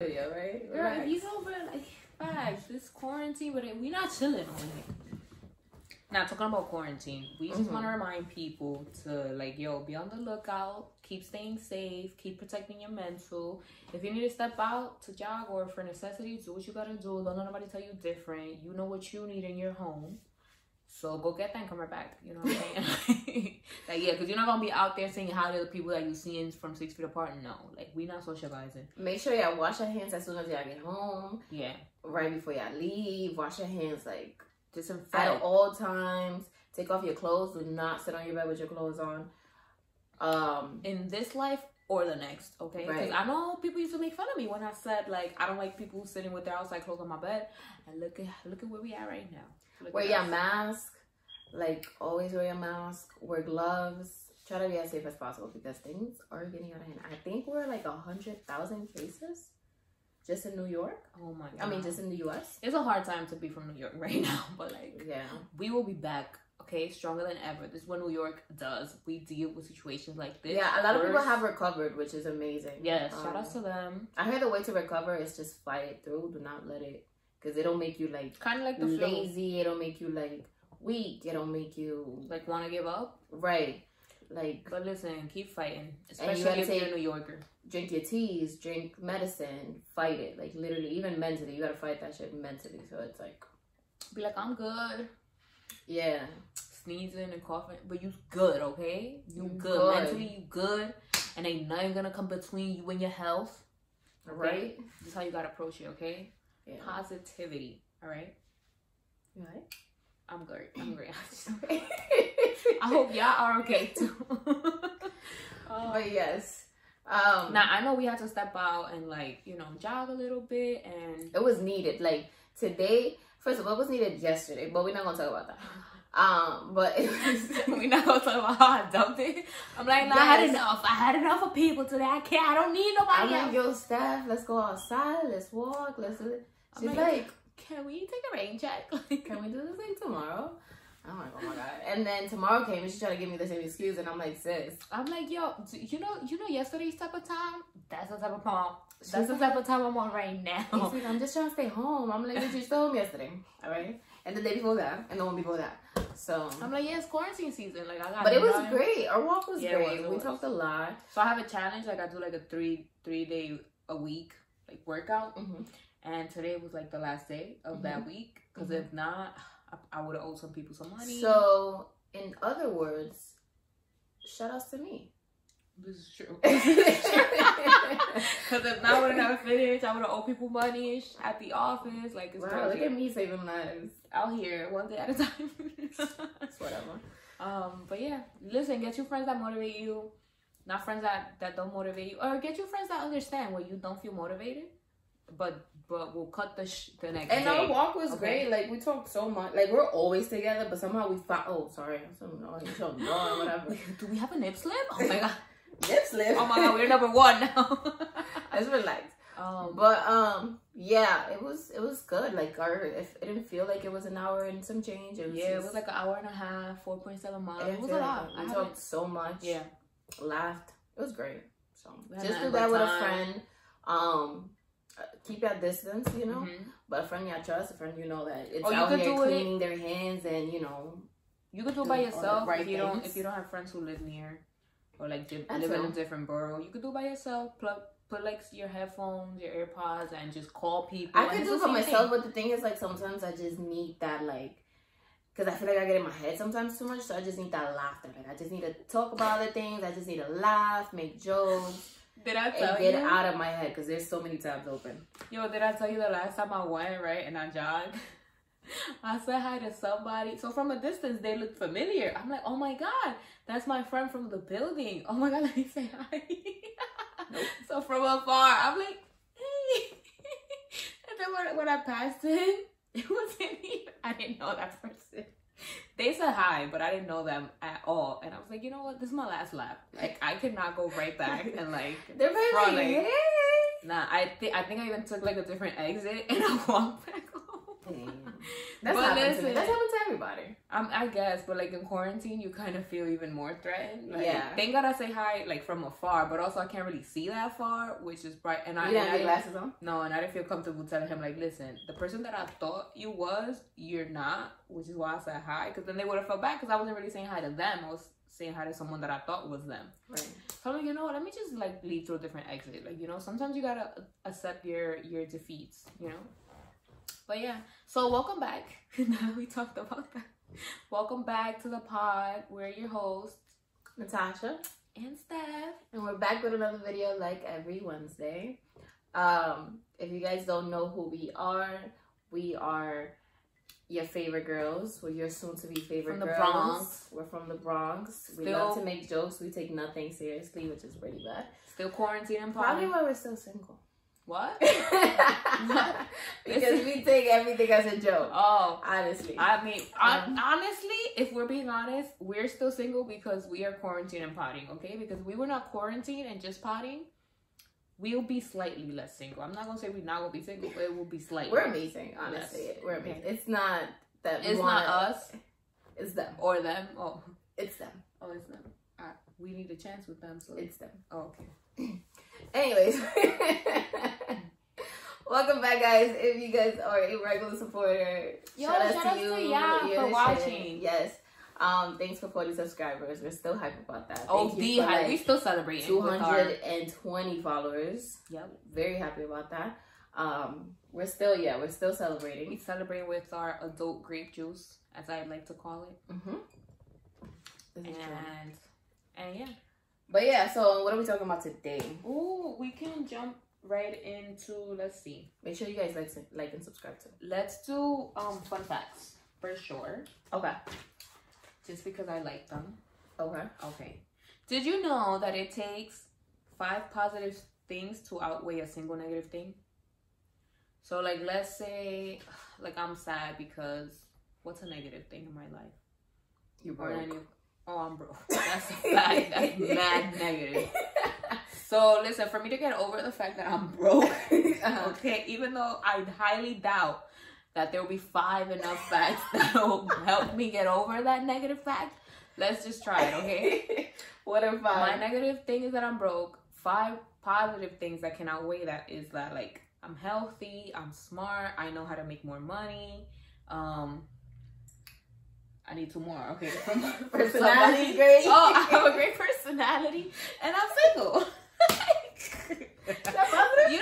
Video, right? Girl, if you know, but like, facts, this quarantine, but we not chilling on it. Now, talking about quarantine, we just want to remind people to, like, yo, be on the lookout, keep staying safe, keep protecting your mental. If you need to step out to jog or for necessity, do what you gotta do. Don't let nobody tell you different. You know what you need in your home. So go get that and come right back. You know what I'm saying? Like, yeah, because you're not going to be out there saying hi to the people that you're seeing from 6 feet apart. No. Like, we're not socializing. Make sure y'all wash your hands as soon as y'all get home. Yeah. Right before y'all leave. Wash your hands, like, disinfect. At all times. Take off your clothes. Do not sit on your bed with your clothes on. In this life or the next, okay? Because I know people used to make fun of me when I said, like, I don't like people sitting with their outside clothes on my bed. And look at where we at right now. Wear your mask, like, always wear your mask, wear gloves, try to be as safe as possible because things are getting out of hand. I think we're like 100,000 cases just in New York. Oh my god, I mean just in the US. It's a hard time to be from New York right now, but like, yeah, we will be back, okay, stronger than ever. This is what New York does. We deal with situations like this. Yeah, a lot of people have recovered, which is amazing. Yes, shout out to them. I heard the way to recover is just fight it through. Do not let it. Because it'll make you, like, kind of like the lazy flu. It'll make you, like, weak. It'll make you... like, want to give up? Right. Like... but listen, keep fighting. Especially if you're a New Yorker. Drink your teas. Drink medicine. Fight it. Like, literally, even mentally. You got to fight that shit mentally. So it's like... be like, I'm good. Yeah. Sneezing and coughing. But you good, okay? You good. Mentally, you good. And ain't nothing going to come between you and your health. Right? That's how you got to approach it, okay? Yeah. Positivity, all right? You all right? I'm great. I'm great. I hope y'all are okay too. But yes. Now, I know we had to step out and, like, you know, jog a little bit, and it was needed. Like, today, first of all, it was needed yesterday, but we're not gonna talk about that. But we're not gonna talk about how I dumped it. I'm like, no, yes. I had enough. I had enough of people today. I can't. I don't need nobody. I'm like, yo, Steph, let's go outside. Let's walk. Let's. She's like, can we take a rain check? Can we do this thing tomorrow? I'm like, oh my god. And then tomorrow came and she tried to give me the same excuse, and I'm like, sis. I'm like, yo, you know, yesterday's type of time. That's the type of time. That's the type of time I'm on right now. She's like, I'm just trying to stay home. I'm like, did you stay home yesterday? All right. And the day before that, and the one before that. So I'm like, yeah, it's quarantine season. Like, I got. But it was great. Our walk was great. We talked a lot. So I have a challenge. Like, I do like a three day a week like workout. And today was like the last day of that week. Because if not, I would have owed some people some money. So, in other words, shout outs to me. This is true. Because if not, I would have never finished. I would have owed people money at the office. Like, it's wow, look at me saving lives out here one day at a time. It's whatever. But yeah, listen, get your friends that motivate you, not friends that don't motivate you, or get your friends that understand when you don't feel motivated. But we'll cut the next day. And our walk was great. Like, we talked so much. Like, we're always together, but somehow we found... oh, sorry. Whatever. Do we have a nip slip? Oh, my God. Nip slip? Oh, my God. We're number one now. Let's relax. Yeah, it was good. Like, it didn't feel like it was an hour and some change. It was it was like an hour and a half, 4.7 miles. It was a lot. We talked so much. Yeah. Laughed. It was great. So, just do that with a friend. Keep your distance, you know, but a friend you trust, a friend you know that it's out here cleaning their hands, and you know, you could do it by yourself if you don't have friends who live near or like live in a different borough. You could do it by yourself. Put like your headphones, your AirPods, and just call people. I could do it for myself, but the thing is, like, sometimes I just need that, like, because I feel like I get in my head sometimes too much, so I just need that laughter. Like, I just need to talk about other things. I just need to laugh, make jokes. Did I tell you? Get out of my head because there's so many tabs open. Yo, did I tell you the last time I went, right, and I jogged? I said hi to somebody. So from a distance, they looked familiar. I'm like, oh my God, that's my friend from the building. Oh my God, let me say hi. So from afar, I'm like, hey. And then when I passed him, it wasn't even, I didn't know that person. They said hi, but I didn't know them at all. And I was like, you know what? This is my last lap. Like, I could not go right back and, like, they're probably like, hey. Nah, I think I even took, like, a different exit and I walked back home. That's happened to me. That's happened to everybody. I guess, but like in quarantine, you kind of feel even more threatened. Like, yeah. Thank God I say hi like from afar, but also I can't really see that far, which is bright. And I didn't have glasses on. No, and I didn't feel comfortable telling him like, listen, the person that I thought you was, you're not, which is why I said hi. Because then they would have felt bad because I wasn't really saying hi to them. I was saying hi to someone that I thought was them. Right. So I'm like, you know what? Let me just like lead through a different exit. Like, you know, sometimes you gotta accept your defeats. You know. But yeah, so welcome back. Now that we talked about that, welcome back to the pod. We're your hosts, Natasha and Steph, and we're back with another video like every Wednesday. If you guys don't know who we are your favorite girls. We're your soon-to-be favorite girls. From the Bronx. We're from the Bronx. We love to make jokes. We take nothing seriously, which is pretty bad. Still quarantining, probably why we're still single. What? What? Because we take everything as a joke. Oh, honestly. I mean, honestly, if we're being honest, we're still single because we are quarantined and potting, okay? Because we were not quarantined and just potting, we'll be slightly less single. I'm not gonna say we're not gonna be single, but it will be slightly. We're amazing, honestly. Less. We're amazing. It's not that. It's not us. It's them or them. Oh, it's them. Oh, it's them. All right. We need a chance with them, so it's them. Oh, okay. Anyways, welcome back, guys. If you guys are a regular supporter, shout out to you for watching. Yes, thanks for 40 subscribers. We're still hype about that. Oh, like, we still celebrating 220 followers. Yep, very happy about that. We're still celebrating. We celebrate with our adult grape juice, as I like to call it. Yeah. But yeah, so what are we talking about today? Ooh, we can jump right into, let's see. Make sure you guys like and subscribe to. Let's do fun facts for sure. Okay. Just because I like them. Okay. Okay. Did you know that it takes 5 positive things to outweigh a single negative thing? So like, let's say like I'm sad because what's a negative thing in my life? You're broke. Oh, I'm broke. That's a fact. That's mad negative. So, listen, for me to get over the fact that I'm broke, okay, even though I highly doubt that there will be 5 enough facts that will help me get over that negative fact, let's just try it, okay? What are 5? My negative thing is that I'm broke. 5 positive things that can outweigh that is that, like, I'm healthy, I'm smart, I know how to make more money, I need 2 more. Okay. Personality great. Oh, I have a great personality and I'm single. You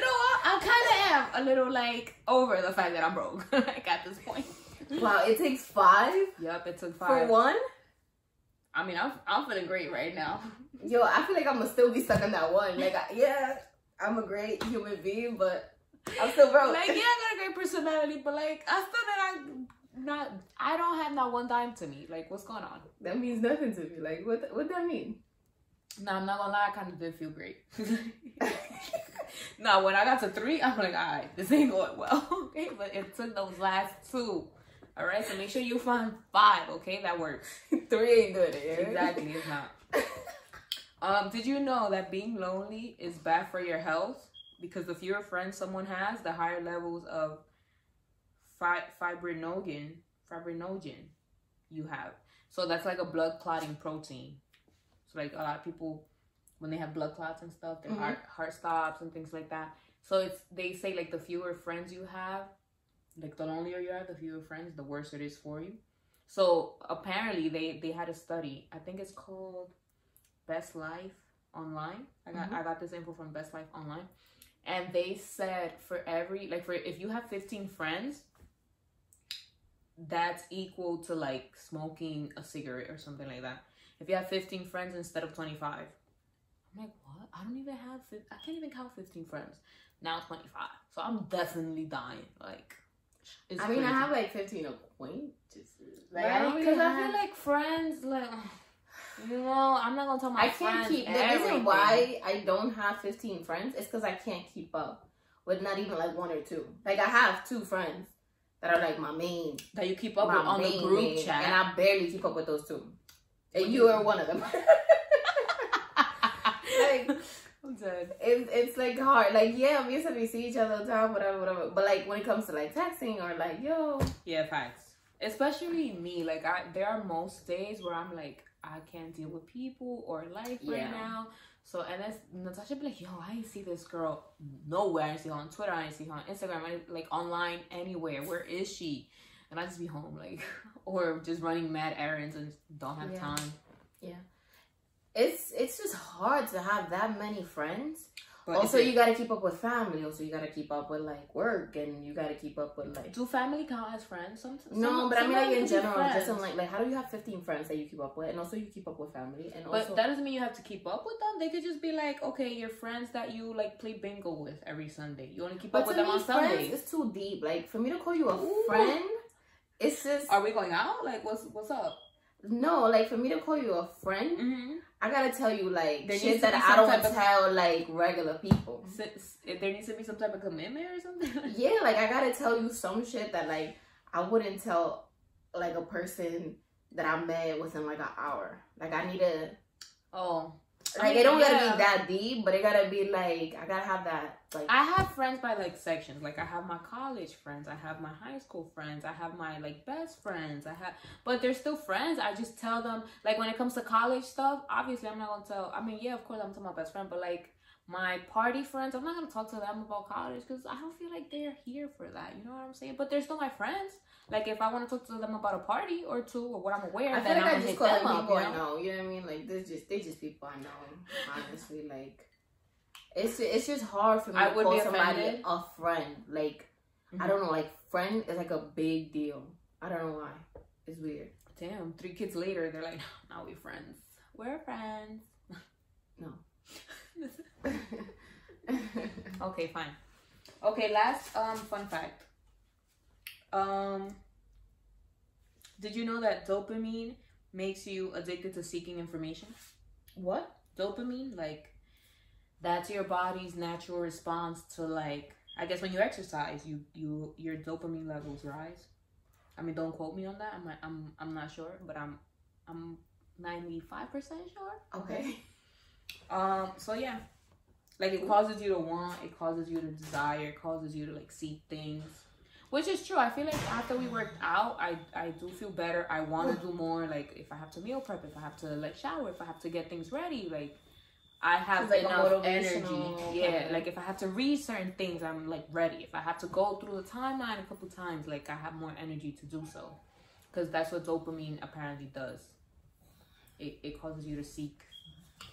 know what? I kind of am a little like over the fact that I'm broke. Like at this point. Wow, it takes 5? Yep, it took 5. For 1? I mean, I'm feeling great right now. Yo, I feel like I'm gonna still be stuck on that 1. Like, I'm a great human being, but I'm still broke. Like, yeah, I got a great personality, but like, I still that I don't have not 1 dime to me. Like, what's going on? That means nothing to me. Like, what that mean? Nah, I'm not gonna lie, I kind of did feel great. Nah, when I got to 3, I'm like, alright, this ain't going well. Okay, but it took those last 2. Alright, so make sure you find 5, okay? That works. 3 ain't doing it, yeah? Exactly, it's not. Did you know that being lonely is bad for your health? Because the fewer friends someone has, the higher levels of fibrinogen you have. So that's like a blood clotting protein. So like a lot of people, when they have blood clots and stuff, their heart stops and things like that. So it's, they say like the fewer friends you have, like the lonelier you are, the fewer friends, the worse it is for you. So apparently they had a study, I think it's called Best Life Online. I got this info from Best Life Online, and they said for every, like, for if you have 15 friends, that's equal to like smoking a cigarette or something like that. If you have 15 friends instead of 25. I'm like, what? I don't even have, I can't even count 15 friends. Now 25. So I'm definitely dying. Like, it's I mean, crazy. I have like 15 acquaintances. Like, right? Because I feel like friends, like, you know, I'm not gonna tell my friends. I can't keep everything. The reason why I don't have 15 friends is because I can't keep up with not even like 1 or 2. Like, I have 2 friends that are like my main, that you keep up with on the group chat, and I barely keep up with those 2, and you are one of them. Like, I'm dead. It's like hard. Like, yeah, we used to see each other all the time, whatever, whatever. But like when it comes to like texting or like, yo, yeah, facts. especially me, like there are most days where I'm like, I can't deal with people or life right now. So, and that's Natasha be like, yo, I ain't see this girl nowhere. I ain't see her on Twitter, I ain't see her on Instagram, like online, anywhere. Where is she? And I just be home, like, or just running mad errands and don't have time. Yeah, it's just hard to have that many friends. But also, you gotta keep up with family. Also, you gotta keep up with like work, and you gotta keep up with like. Do family count as friends? Sometimes. No, but I mean like in general, just in like how do you have 15 friends that you keep up with, and also you keep up with family, and also. But that doesn't mean you have to keep up with them. They could just be like, okay, your friends that you like play bingo with every Sunday. You only keep up with them on Sundays. It's too deep. Like for me to call you a friend, it's just. Are we going out? Like what's up? No, like for me to call you a friend. I gotta tell you, like, shit that I don't tell, like, regular people. There needs to be some type of commitment or something? Yeah, like, I gotta tell you some shit that, like, I wouldn't tell, like, a person that I met within, like, an hour. Like, I need to... Oh. Like, it don't gotta be that deep, but it gotta be, like, I gotta have that, like... I have friends by, like, sections. Like, I have my college friends. I have my high school friends. I have my, like, best friends. I have... But they're still friends. I just tell them... Like, when it comes to college stuff, obviously, I'm not gonna tell... I mean, yeah, of course, I'm telling my best friend, but, like, my party friends, I'm not gonna talk to them about college because I don't feel like they're here for that. You know what I'm saying? But they're still my friends. Like, if I want to talk to them about a party or two or what I'm aware of, then I'm just calling people I know. You know what I mean? Like, they just people I know. Honestly, like, it's just hard for me to call somebody a friend. Like, I don't know. Like, friend is like a big deal. I don't know why. It's weird. Damn, 3 kids later, they're like, now we're friends. We're friends. No. Okay, fine. Okay, last fun fact. Did you know that dopamine makes you addicted to seeking information? What? Dopamine, like, that's your body's natural response to, like, I guess when you exercise, your dopamine levels rise. I mean, don't quote me on that. I'm not sure, but I'm 95% sure. Okay. So yeah, like, it causes you to want, it causes you to desire, it causes you to, like, see things, which is true. I feel like after we worked out, I do feel better. I want to do more. Like, if I have to meal prep, if I have to, like, shower, if I have to get things ready, like, I have enough energy. Yeah, like, if I have to read certain things, I'm, like, ready. If I have to go through the timeline a couple times, like, I have more energy to do so, because that's what dopamine apparently does. It causes you to seek.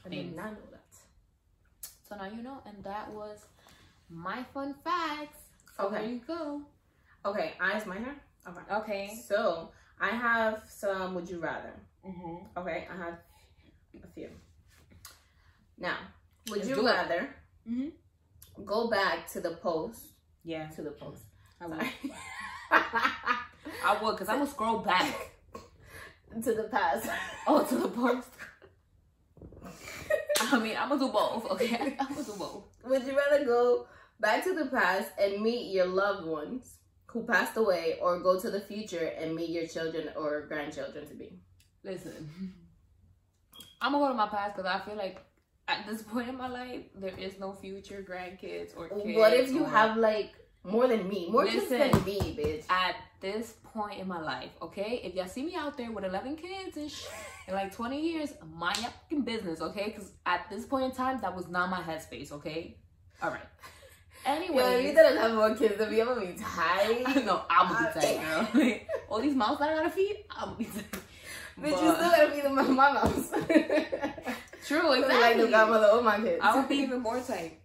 I did not know that. So now you know, and that was my fun facts. So okay. There you go. Okay, it's my turn. Okay. Okay. So I have some would you rather. Okay, I have a few. Now, would you rather go back to the post? Yeah. To the post. I would. I would, because I would scroll back. To the past. Oh, to the post. I mean, I'm gonna do both, okay? I'm gonna do both. Would you rather go back to the past and meet your loved ones who passed away, or go to the future and meet your children or grandchildren to be? Listen, I'm gonna go to my past, because I feel like at this point in my life, there is no future grandkids or kids. What if you have, like, more than me? More kids than me, bitch. At this point in my life, okay? If y'all see me out there with 11 kids and shit, in like 20 years, mind your fucking business, okay? Because at this point in time, that was not my headspace, okay? All right. Anyway. Yo, if you didn't have more kids than me, I'm gonna be tired. No, I'm gonna be tired, girl. All these mouths that I gotta feed, I'm gonna be tired. But you still gotta feed them my mouths. True, exactly. Like the godmother of my kids. I would be even more tight.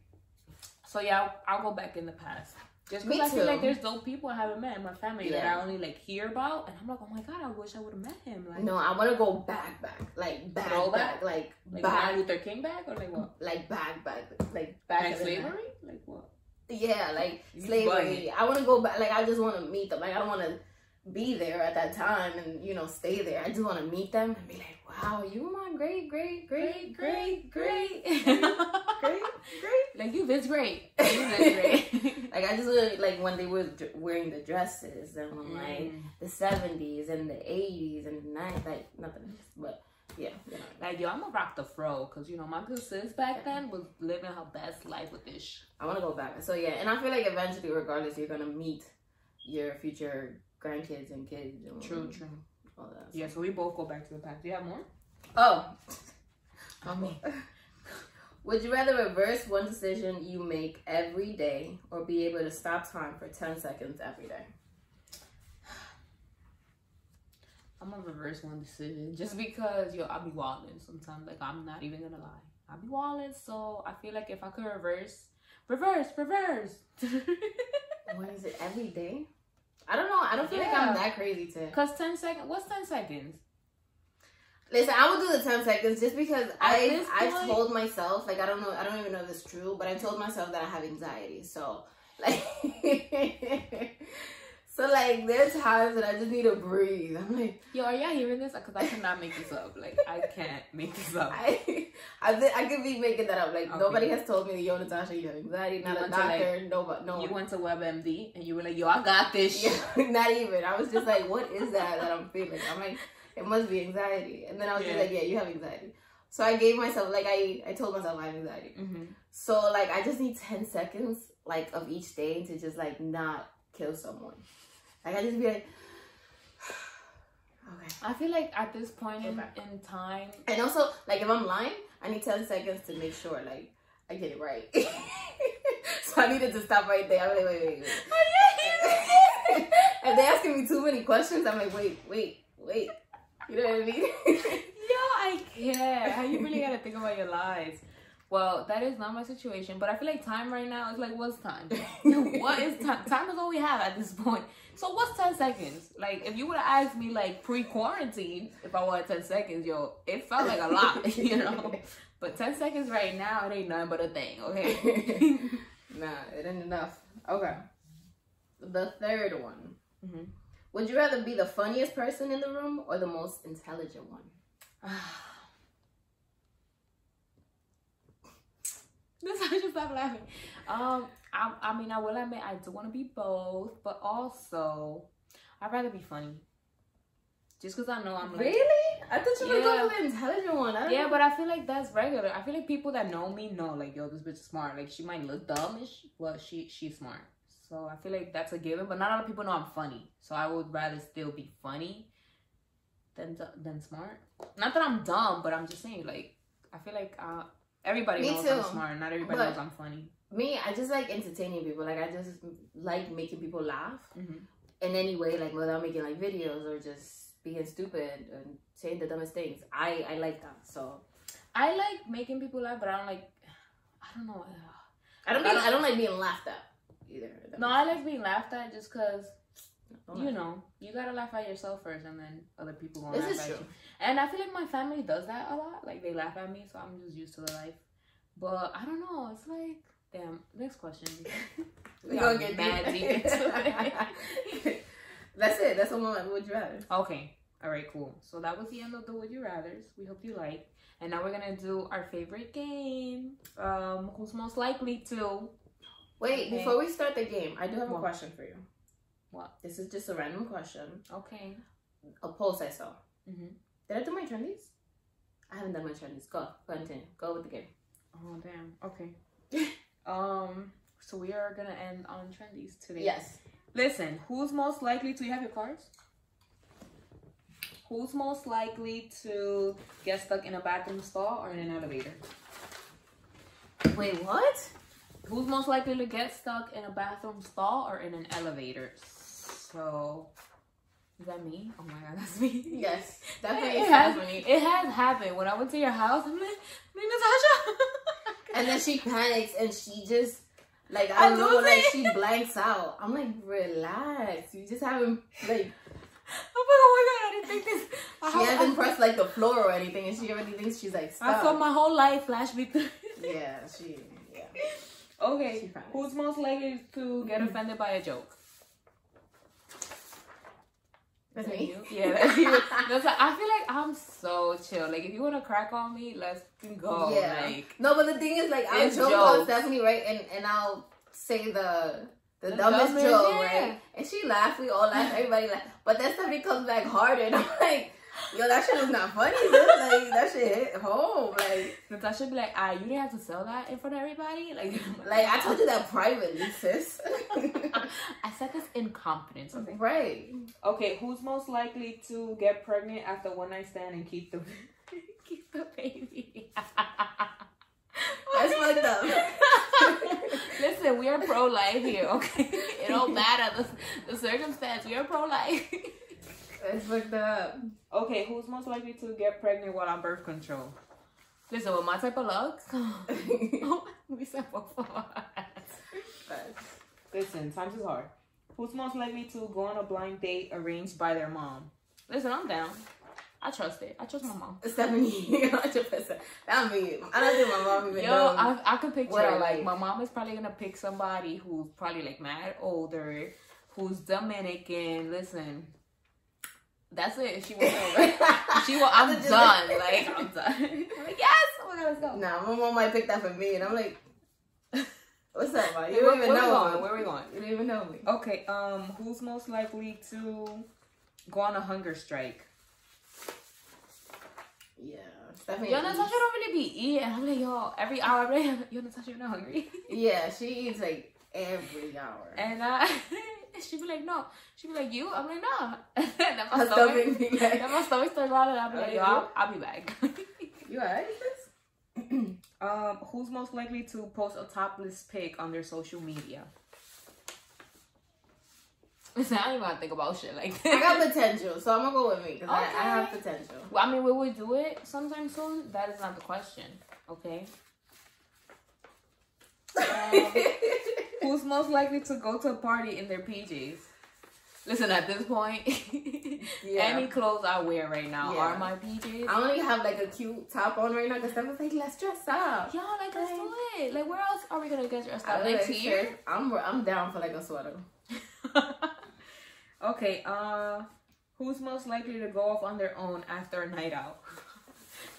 So yeah, I'll go back in the past. Just because I feel like there's dope people I haven't met in my family that I only, like, hear about. And I'm like, oh my God, I wish I would have met him. Like, no, I want to go back. Like, back. Like back. Martin Luther King back? Or like what? Like, back. Like, back. Like, slavery? Like, what? Yeah, like, slavery. I want to go back. Like, I just want to meet them. Like, I don't want to be there at that time and, you know, stay there. I just want to meet them and be like, wow, you were my great. Like, you bitch great. You bitch great. Like, I just really, like, when they were wearing the dresses and when, like, the 70s and the 80s and the 90s, like, nothing else, but yeah, you know. Like, yo, I'm gonna rock the fro, because, you know, my good sis back then was living her best life with this. I want to go back. So yeah, and I feel like eventually, regardless, you're gonna meet your future grandkids and kids. And true. All that. Yeah, so we both go back to the past. Do you have more? Oh. Would you rather reverse one decision you make every day or be able to stop time for 10 seconds every day? I'm gonna reverse one decision just because, yo, I be wildin' sometimes. Like, I'm not even gonna lie. I be wildin', so I feel like if I could reverse. What is it, every day? I don't know. I don't feel like I'm that crazy to. Because 10 seconds, what's 10 seconds? Listen, I will do the 10 seconds just because I've told myself, like, I don't know, I don't even know if it's true, but I told myself that I have anxiety. So, like, there's times that I just need to breathe. I'm like, yo, are y'all hearing this? Because I cannot make this up. Like, I can't make this up. I could be making that up. Like, okay. Nobody has told me, yo, Natasha, you have anxiety, not a doctor, like, no. You went to WebMD and you were like, yo, I got this shit. Not even. I was just like, what is that I'm feeling? I'm like, it must be anxiety. And then I was just like, yeah, you have anxiety. So I gave myself, like, I told myself I have anxiety. Mm-hmm. So, like, I just need 10 seconds, like, of each day to just, like, not kill someone. Like, I just be like, okay. I feel like at this point in time. And also, like, if I'm lying, I need 10 seconds to make sure, like, I get it right. So I needed to stop right there. I'm like, wait. If they're asking me too many questions, I'm like, wait. You know what I mean? Yo, I care. How you really gotta think about your lives? Well, that is not my situation, but I feel like time right now is like, what's time? What is time? Time is all we have at this point. So what's 10 seconds? Like, if you would have asked me, like, pre-quarantine, if I wanted 10 seconds, yo, it felt like a lot, you know? But 10 seconds right now, it ain't nothing but a thing, okay? Nah, it ain't enough. Okay. The third one. Mm-hmm. Would you rather be the funniest person in the room or the most intelligent one? This I just stop laughing. I mean, I will admit I do want to be both, but also I'd rather be funny. Just because I know I'm like, really? I thought you were going to go for the intelligent one. Yeah, but I feel like that's regular. I feel like people that know me know, like, yo, this bitch is smart. Like, she might look dumb, but she's smart. So I feel like that's a given, but not a lot of people know I'm funny. So I would rather still be funny than smart. Not that I'm dumb, but I'm just saying, like, I feel like everybody knows I'm smart. Not everybody knows I'm funny. Me, I just like entertaining people. Like, I just like making people laugh in any way, like, without making, like, videos or just being stupid and saying the dumbest things. I like that. So I like making people laugh, but I don't like, I don't know. I don't like being laughed at. Either. No, I like being laughed at just because, you know, you gotta laugh at yourself first and then other people won't laugh at you. And I feel like my family does that a lot. Like, they laugh at me, so I'm just used to the life. But I don't know. It's like, damn, next question. We're gonna get mad deep into it. That's it. That's what would you rather. Okay. All right, cool. So that was the end of the Would You Rathers. We hope you liked. And now we're gonna do our favorite game. Who's most likely to... Wait, okay. Before we start the game, I do have a question for you. What? This is just a random question. Okay. A post I saw. Mm-hmm. Did I do my trendies? I haven't done my trendies. Go continue. Go with the game. Oh, damn. Okay. So we are going to end on trendies today. Yes. Listen, who's most likely to... You have your cards? Who's most likely to get stuck in a bathroom stall or in an elevator? Wait, what? Who's most likely to get stuck in a bathroom stall or in an elevator? So, is that me? Oh my god, that's me. Yes, definitely. It has happened. When I went to your house, I'm like, Natasha. And then she panics and she just, like, I know, like, she blanks out. I'm like, relax. You just haven't, like... I'm like, oh my god, I didn't think this. She hasn't pressed, like, the floor or anything, and she already thinks she's, like, stuck. I saw my whole life flash me through. Yeah, yeah. Okay, who's most likely to get offended by a joke? That's me. You? Yeah, that's you. That's like, I feel like I'm so chill. Like, if you want to crack on me, let's go. Yeah. Like, no, but the thing is, like, I'll joke on Stephanie, right? And I'll say the dumbest joke, right? And she laughs. We all laugh. Everybody laughs. But then Stephanie comes back harder. And I'm like... Yo, that shit was not funny, dude. Like, that shit hit home. Like, Natasha be like, you didn't have to sell that in front of everybody. Like, I told you that privately, sis. I said this incompetence. Right. Okay, who's most likely to get pregnant after one night stand and keep the baby? That's fucked up. Listen, we are pro-life here, okay? It don't matter the circumstance. We are pro-life. That's fucked up. Okay, who's most likely to get pregnant while on birth control? Listen, with my type of luck, we simple for us. Listen, times is hard. Who's most likely to go on a blind date arranged by their mom? Listen, I'm down. I trust it. I trust my mom. 70%. 100%. That me. I don't think my mom even knows. I could picture it. Like, my mom is probably gonna pick somebody who's probably like mad older, who's Dominican. Listen, that's it. She went over. She will. I'm done. Like, I'm done. I'm like, yes. Oh my god, let's go. Nah, my mom might pick that for me, and I'm like, what's up, man? You don't even know me. Where we going? You don't even know me. Okay. Who's most likely to go on a hunger strike? Yeah, Stephanie. Yo, Natasha don't really be eating. I'm like, yo, every hour I'm like, yo, Natasha, you're not hungry. Yeah, she eats like every hour. And she be like, no. She be like, you? I'm like, no. And then my stomach starts growling. I'm like, yo, I'll be back. You alright with this? Who's most likely to post a topless pic on their social media? Listen, I don't even want to think about shit like that. I got potential, so I'm gonna go with me because I have potential. Well, I mean, will we do it sometime soon? That is not the question, okay? Who's most likely to go to a party in their PJs? Listen, at this point, any clothes I wear right now are my PJs. I only have like a cute top on right now because I was like, let's dress up. Yeah, like, let's do it. Like, where else are we gonna get dressed up? Next year? I'm down for like a sweater. Okay, who's most likely to go off on their own after a night out?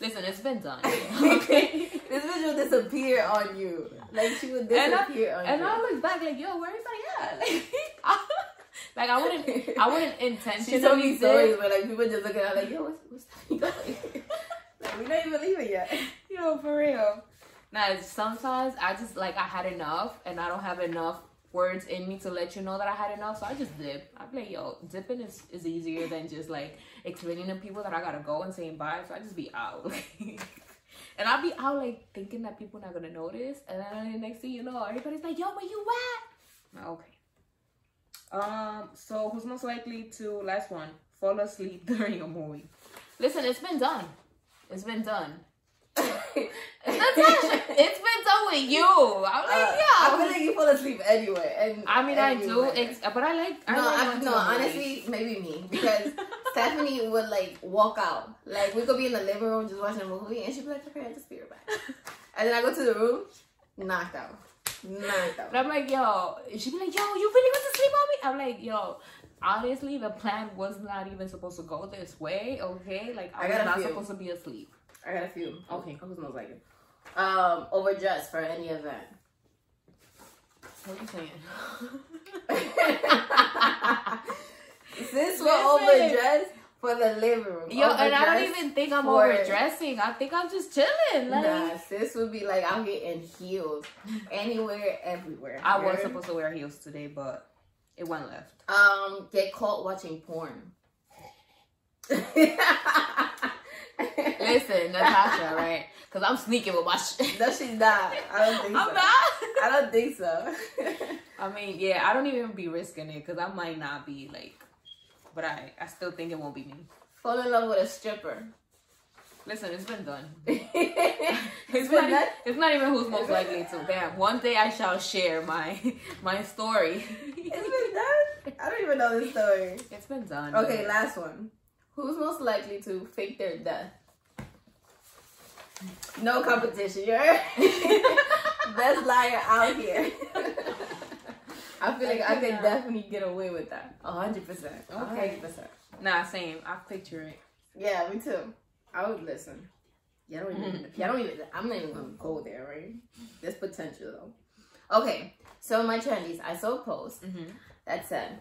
Listen, it's been done. Okay, this bitch will disappear on you. Like, she would disappear on you. And I look back like, yo, where is I at? Like, I wouldn't intentionally. She told me stories where like people just look at her like, yo, what's that going? Like, we're not even leaving yet. Yo, for real. Nah, sometimes I just like I had enough, and I don't have enough words in me to let you know that I had enough, so I just dip. I'm like, yo, dipping is easier than just like explaining to people that I gotta go and saying bye, so I just be out. And I'll be out like thinking that people not gonna notice, and then the next thing you know, everybody's like, yo, where you at? Okay. So who's most likely to, last one, fall asleep during a movie? Listen, it's been done. It's been done. Natasha, it's been done with you. I'm like, yeah. I feel like you fall asleep anyway. And I mean, anywhere. I do, but I like. Honestly, maybe me, because Stephanie would like walk out. Like, we could be in the living room just watching a movie, and she'd be like, "Okay, I'll just be right back." And then I go to the room, knocked out, knocked out. But I'm like, yo. She'd be like, yo, you really want to sleep on me? I'm like, yo. Honestly, the plan was not even supposed to go this way. Okay, like I was not supposed to be asleep. I got a few. Okay, who's most likely? Overdressed for any event. What are you saying? Since we're overdressed for the living room. Yo, and I don't even think I'm overdressing. I think I'm just chilling. Like, nah, sis would be like, I'm getting heels anywhere, everywhere. I was supposed to wear heels today, but it went left. Get caught watching porn. Listen, Natasha, right? Because I'm sneaking with my shit. No, she's not. I don't think so. I mean, yeah, I don't even be risking it because I might not be like, but I still think it won't be me. Fall in love with a stripper. Listen, it's been done. It's not even who's most likely to. Damn, one day I shall share my story. It's been done? I don't even know this story. It's been done. Okay, last one. Who's most likely to fake their death? No competition, you're best liar out here. I feel like I could definitely get away with that. 100%. Okay. 100%. Nah, same. I picture it. Yeah, me too. I would listen. I'm not even gonna go there, right? There's potential though. Okay, so in my trendies, I saw a post that said,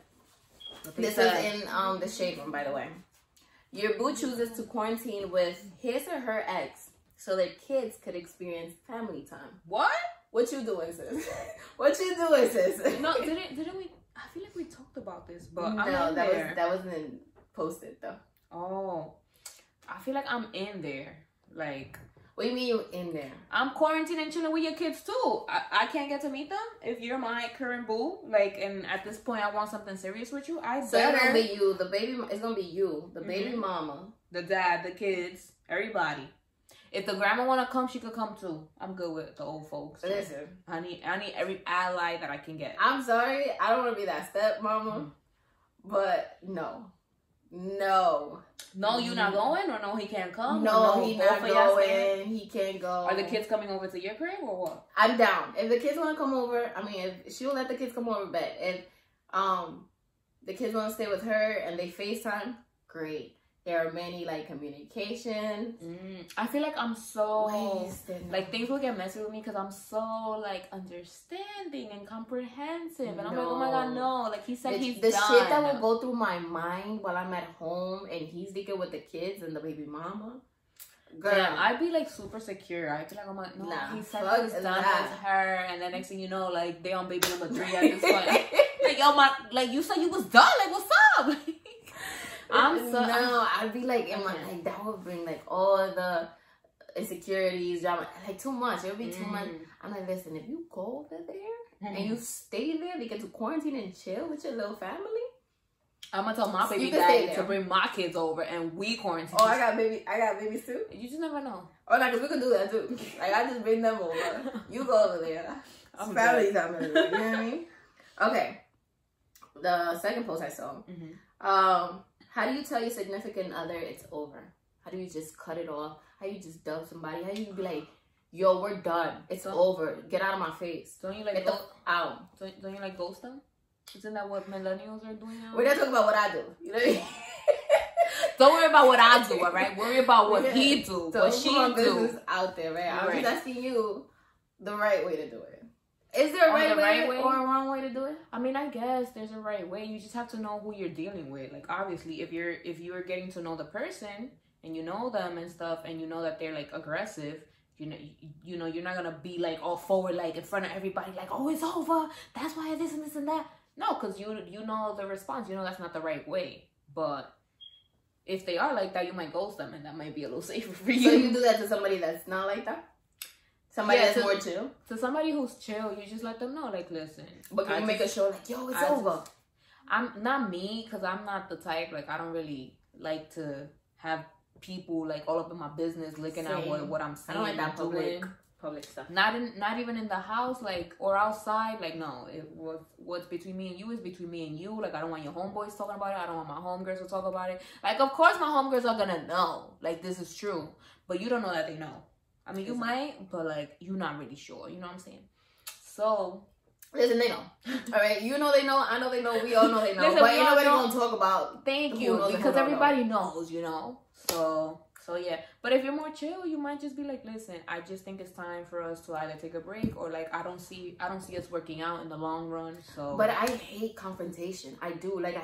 this is in the shade room, by the way. Your boo chooses to quarantine with his or her ex so their kids could experience family time. What? What you doing, sis? No, didn't we? I feel like we talked about about this, but no, I'm in that there. That wasn't posted though. Oh, I feel like I'm in there. Like, what do you mean you in there? I'm quarantined and chilling with your kids too. I can't get to meet them. If you're my current boo, like, and at this point I want something serious with you, I better. So it's gonna be you, the baby. It's gonna be you, the baby mama, the dad, the kids, everybody. If the grandma wanna come, she could come too. I'm good with the old folks. Listen, I need every ally that I can get. I'm sorry, I don't wanna be that stepmama, but no. No, you're not going, or no, he can't come. No, he's not going. He can't go. Are the kids coming over to your crib or what? I'm down. If the kids wanna come over, I mean, if she'll let the kids come over, but if the kids wanna stay with her and they FaceTime, great. There are many, like, communications. I feel like I'm so... wasted. Like, things will get messy with me because I'm so, like, understanding and comprehensive. And I'm like, oh my God, no. Like, he said he's done. The shit that will go through my mind while I'm at home and he's thinking with the kids and the baby mama. Girl. Yeah, I'd be, like, super secure. I'd be like, oh my... No, he said he's done with her. And the next thing you know, like, they on baby number 3 at this point. Like, yo, my... Like, you said you was done. Like, what's up? I'd be like, in my, like, that would bring like all the insecurities, drama, like too much. It would be too much. I'm like, listen, if you go over there and you stay there, they get to quarantine and chill with your little family. I'm gonna tell my baby daddy to bring my kids over and we quarantine. Oh, I got babies too. You just never know. Oh, no, cause we can do that too. Like, I just bring them over. You go over there. I'm family time. You know what I mean? Okay. The second post I saw. How do you tell your significant other it's over? How do you just cut it off? How do you just dump somebody? How do you be like, yo, we're done. It's over. Get out of my face. Don't you like out? Don't you like ghost them? Isn't that what millennials are doing now? We're not talking about what I do. You know what I mean? Don't worry about what I do, all right? Worry about what he do, what she do. Out there, right? I'm just asking you the right way to do it. Is there a right way or a wrong way to do it? I mean, I guess there's a right way. You just have to know who you're dealing with. Like, obviously, if you're getting to know the person and you know them and stuff, and you know that they're like aggressive, you know you're not gonna be like all forward, like in front of everybody, like, oh, it's over. That's why this and this and that. No, because you know the response. You know that's not the right way. But if they are like that, you might ghost them, and that might be a little safer for you. So you do that to somebody that's not like that. Somebody that's more chill. So somebody who's chill, you just let them know, like, listen. But can you make a show like, yo, it's over? I'm not me, because I'm not the type. Like, I don't really like to have people, like, all up in my business looking at what I'm saying. I don't like that public stuff. Not even in the house, like, or outside. Like, no, what's between me and you is between me and you. Like, I don't want your homeboys talking about it. I don't want my homegirls to talk about it. Like, of course my homegirls are going to know, like, this is true. But you don't know that they know. I mean, you might, but, like, you're not really sure. You know what I'm saying? So, listen, they know. All right? You know they know. I know they know. We all know they know. Listen, but nobody going to talk about. Thank you. Because everybody knows, you know? So, yeah. But if you're more chill, you might just be like, listen, I just think it's time for us to either take a break or, like, I don't see us working out in the long run. So. But I hate confrontation. I do. Like,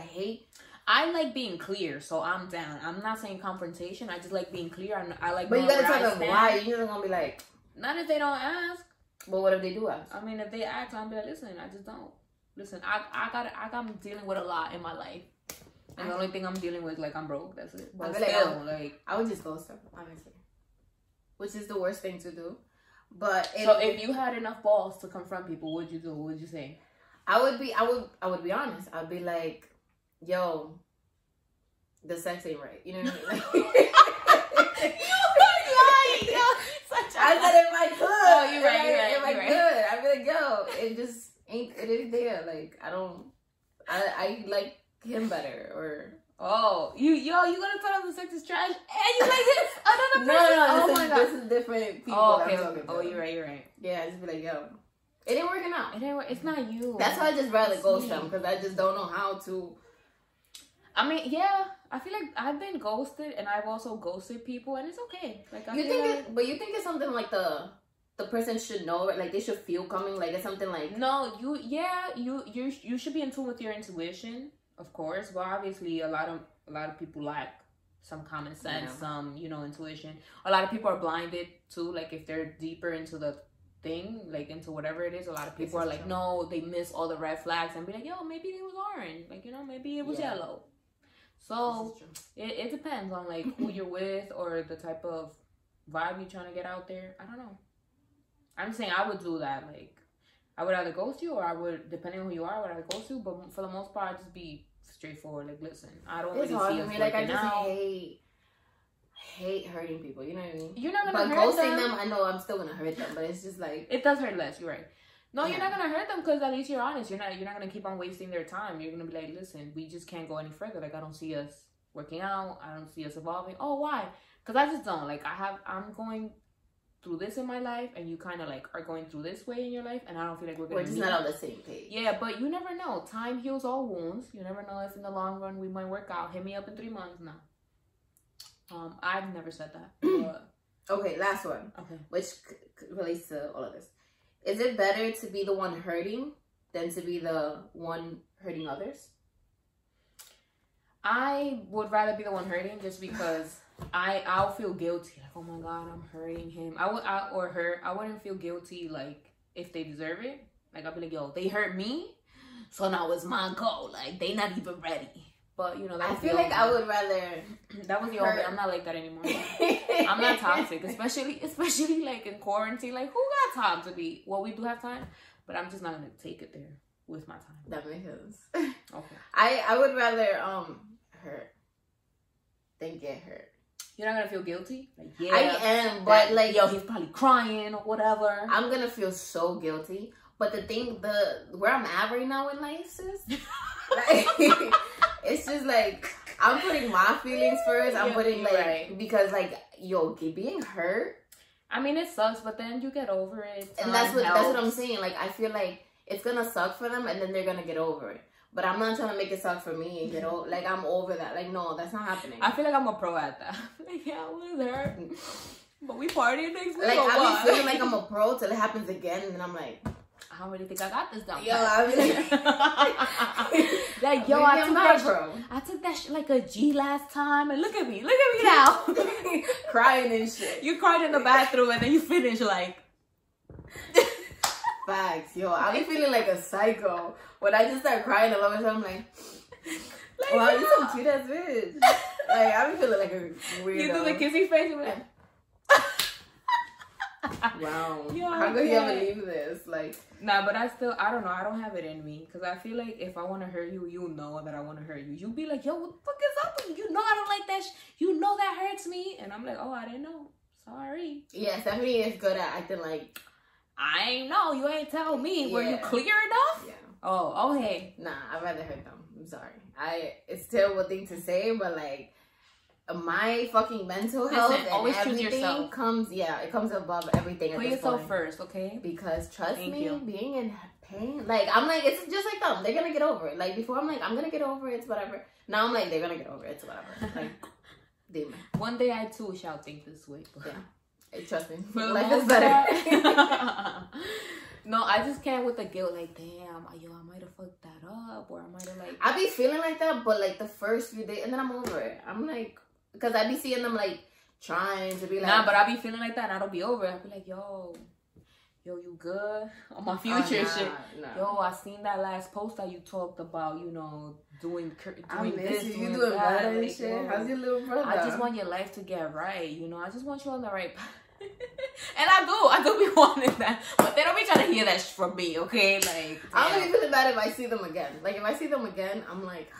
I like being clear, so I'm down. I'm not saying confrontation. I just like being clear. I like. But you gotta tell them why. You're not gonna be like. Not if they don't ask. But what if they do ask? I mean, if they ask, I'm be like, listen, I just don't. Listen, I'm dealing with a lot in my life, and the only thing I'm dealing with, like, I'm broke. That's it. But still, like, I would just ghost them, honestly, which is the worst thing to do. But so if you had enough balls to confront people, what'd you do? What would you say? I would be honest. I'd be like. Yo, the sex ain't right. You know what I mean? Like, you lying, yo. I said if I could. Oh, you're right. If I could, I'd be like, yo, it just ain't. It ain't there. Like, I don't. I like him better. Or you gonna tell him the sex is trash and you like this another person? No, this is different people. Oh, okay. You're right. Yeah, I just be like, yo, it ain't working out. It's not you. That's why I just rather ghost them because I just don't know how to. I mean, yeah, I feel like I've been ghosted and I've also ghosted people and it's okay. Like, you think it's something like the person should know, like they should feel coming, like it's something like you should be in tune with your intuition, of course. But obviously a lot of people lack some common sense, some, you know, intuition. A lot of people are blinded too, like if they're deeper into the thing, like into whatever it is, a lot of people are like, no, they miss all the red flags and be like, yo, maybe it was orange, like, you know, maybe it was yellow. So it depends on like who you're with or the type of vibe you're trying to get out there. I don't know. I'm saying I would do that. Like, I would either ghost you or I would, depending on who you are, I would either ghost you. But for the most part, I'd just be straightforward. Like, listen, I don't really see us working out. Like, I just hate hurting people. You know what I mean? You're not gonna hurt them. But ghosting them, I know I'm still gonna hurt them. But it's just like, it does hurt less. You're right. No, you're not gonna hurt them because at least you're honest. You're not gonna keep on wasting their time. You're gonna be like, listen, we just can't go any further. Like, I don't see us working out. I don't see us evolving. Oh, why? Because I just don't. Like, I'm going through this in my life, and you kind of like are going through this way in your life, and I don't feel like we're just not on the same page. Yeah, but you never know. Time heals all wounds. You never know if in the long run we might work out. Hit me up in 3 months now. I've never said that. But... Okay, last one. Okay, which relates to all of this. Is it better to be the one hurting than to be the one hurting others? I would rather be the one hurting just because I'll feel guilty. Like, oh my God, I'm hurting him. I wouldn't feel guilty like if they deserve it. Like, I'd be like, yo, they hurt me, so now it's my goal. Like, they not even ready. But you know, I feel like I would rather. That was the old bit. I'm not like that anymore. I'm not toxic, especially like in quarantine. Like, who got time to be? Well, we do have time, but I'm just not gonna take it there with my time. That makes sense. Okay. I would rather hurt than get hurt. You're not gonna feel guilty. Like, yeah, I am, but like, yo, he's probably crying or whatever. I'm gonna feel so guilty. But the thing, where I'm at right now in life, sis. Like, it's just like, I'm putting my feelings first. I'm putting like, right. Because like, yo, being hurt, I mean, it sucks, but then you get over it. And that's what I'm saying. Like, I feel like it's gonna suck for them, and then they're gonna get over it. But I'm not trying to make it suck for me and get over. Like, I'm over that. Like, no, that's not happening. I feel like I'm a pro at that. Like, yeah, I was hurt, but we partying next week. Like, I be feeling like I'm a pro till it happens again, and then I'm like, I don't really think I got this down. Yo, I mean, like, yo, I took that shit like a G last time, and look at me now, crying and shit. You cried in the bathroom, and then you finish like. Facts, yo, I be feeling like a psycho when I just start crying all over. So I'm like, wow, you some cute ass bitch. Like, I be feeling like a weirdo. You do the kissy face, and like. Wow, yo, how could you ever leave this? Like, nah, but I don't know. I don't have it in me because I feel like if I want to hurt you, you know that I want to hurt you. You'll be like, yo, what the fuck is up with you? You know I don't like that. You know that hurts me, and I'm like, oh, I didn't know. Sorry. Yeah, Stephanie is good at acting like I ain't know. You ain't tell me. Yeah. Were you clear enough? Yeah. Oh, okay. Nah, I'd rather hurt them. I'm sorry. It's a terrible thing to say, but like. My fucking mental health and everything comes, yeah, it comes above everything. Put yourself first, okay? Because trust me, being in pain, like, I'm like, it's just like them. They're gonna get over it. Like, before I'm like, I'm gonna get over it, it's whatever. Now I'm like, they're gonna get over it, it's whatever. Like, damn. One day I too shall think this way. But yeah, trust me. Life is better. No, I just can't with the guilt. Like, damn, yo, I might have fucked that up, or I might have like. I be feeling like that, but like the first few days, and then I'm over it. I'm like. Because I be seeing them, like, trying to be like... Nah, but I be feeling like that, and I don't be over it. I be like, yo, you good? On my future shit. Nah. Yo, I seen that last post that you talked about, you know, doing this, doing that. And shit. Like, how's your little brother? I just want your life to get right, you know? I just want you on the right path. And I do be wanting that. But they don't be trying to hear that from me, okay? Like, I'm going to be feeling bad if I see them again. Like, if I see them again, I'm like...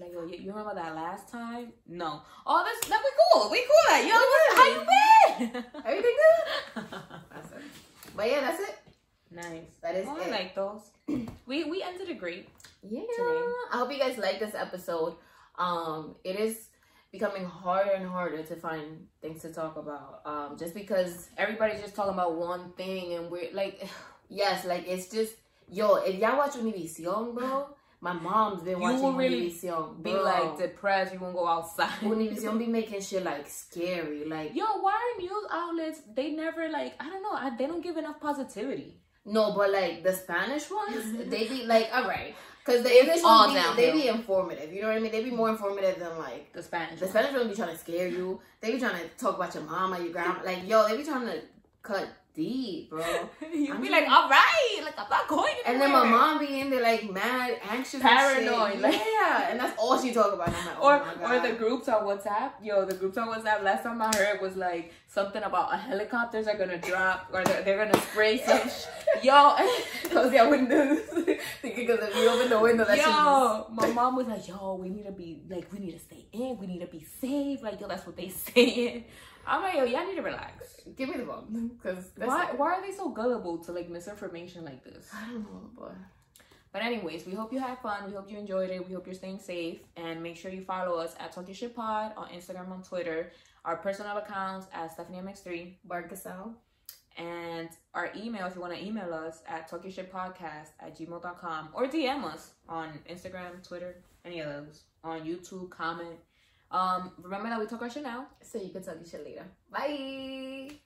Like, yo, you remember that last time? No. Oh, that's that we cool. Like, yo, how you been? Everything good? That's it. But yeah, that's it. Nice. That is it. I like those. We ended it great. Yeah. Today. I hope you guys like this episode. It is becoming harder and harder to find things to talk about. Just because everybody's just talking about one thing, and we're like, yes, like it's just yo. If y'all watch Univision, bro. My mom's been watching Univision. Be like depressed. You won't go outside. Univision be making shit like scary. Like, yo, why are news outlets? They never like. I don't know. They don't give enough positivity. No, but like the Spanish ones, they be like, all right, because the English ones they be informative. You know what I mean? They be more informative than like the Spanish. The Spanish ones be trying to scare you. They be trying to talk about your mama, your grandma. Like, yo, they be trying to cut deep, bro. You'd be like, all right, like I'm not going anywhere. And then my mom be in there like mad, anxious, paranoid, and shit. Like, yeah, and that's all she talk about. I'm like, oh my God. Or the groups on WhatsApp. Yo, the groups on WhatsApp. Last time I heard was like something about helicopters are gonna drop or they're gonna spray some. Yo, close your windows. Because if you open the window, that's my mom was like, yo, we need to be like, we need to stay in, we need to be safe. Like, yo, that's what they saying. I'm like, yo, y'all need to relax. Give me the bomb. Because why are they so gullible to like misinformation like this? I don't know, but anyways, we hope you had fun. We hope you enjoyed it. We hope you're staying safe. And make sure you follow us at Talk Your Shit Pod on Instagram, on Twitter. Our personal accounts at StephanieMX3. Bart Gasell. And our email, if you want to email us, at talkyourshitpodcast@gmail.com. Or DM us on Instagram, Twitter, any of those. On YouTube, comment. Remember that we talk our shit now, so you can talk your shit later. Bye.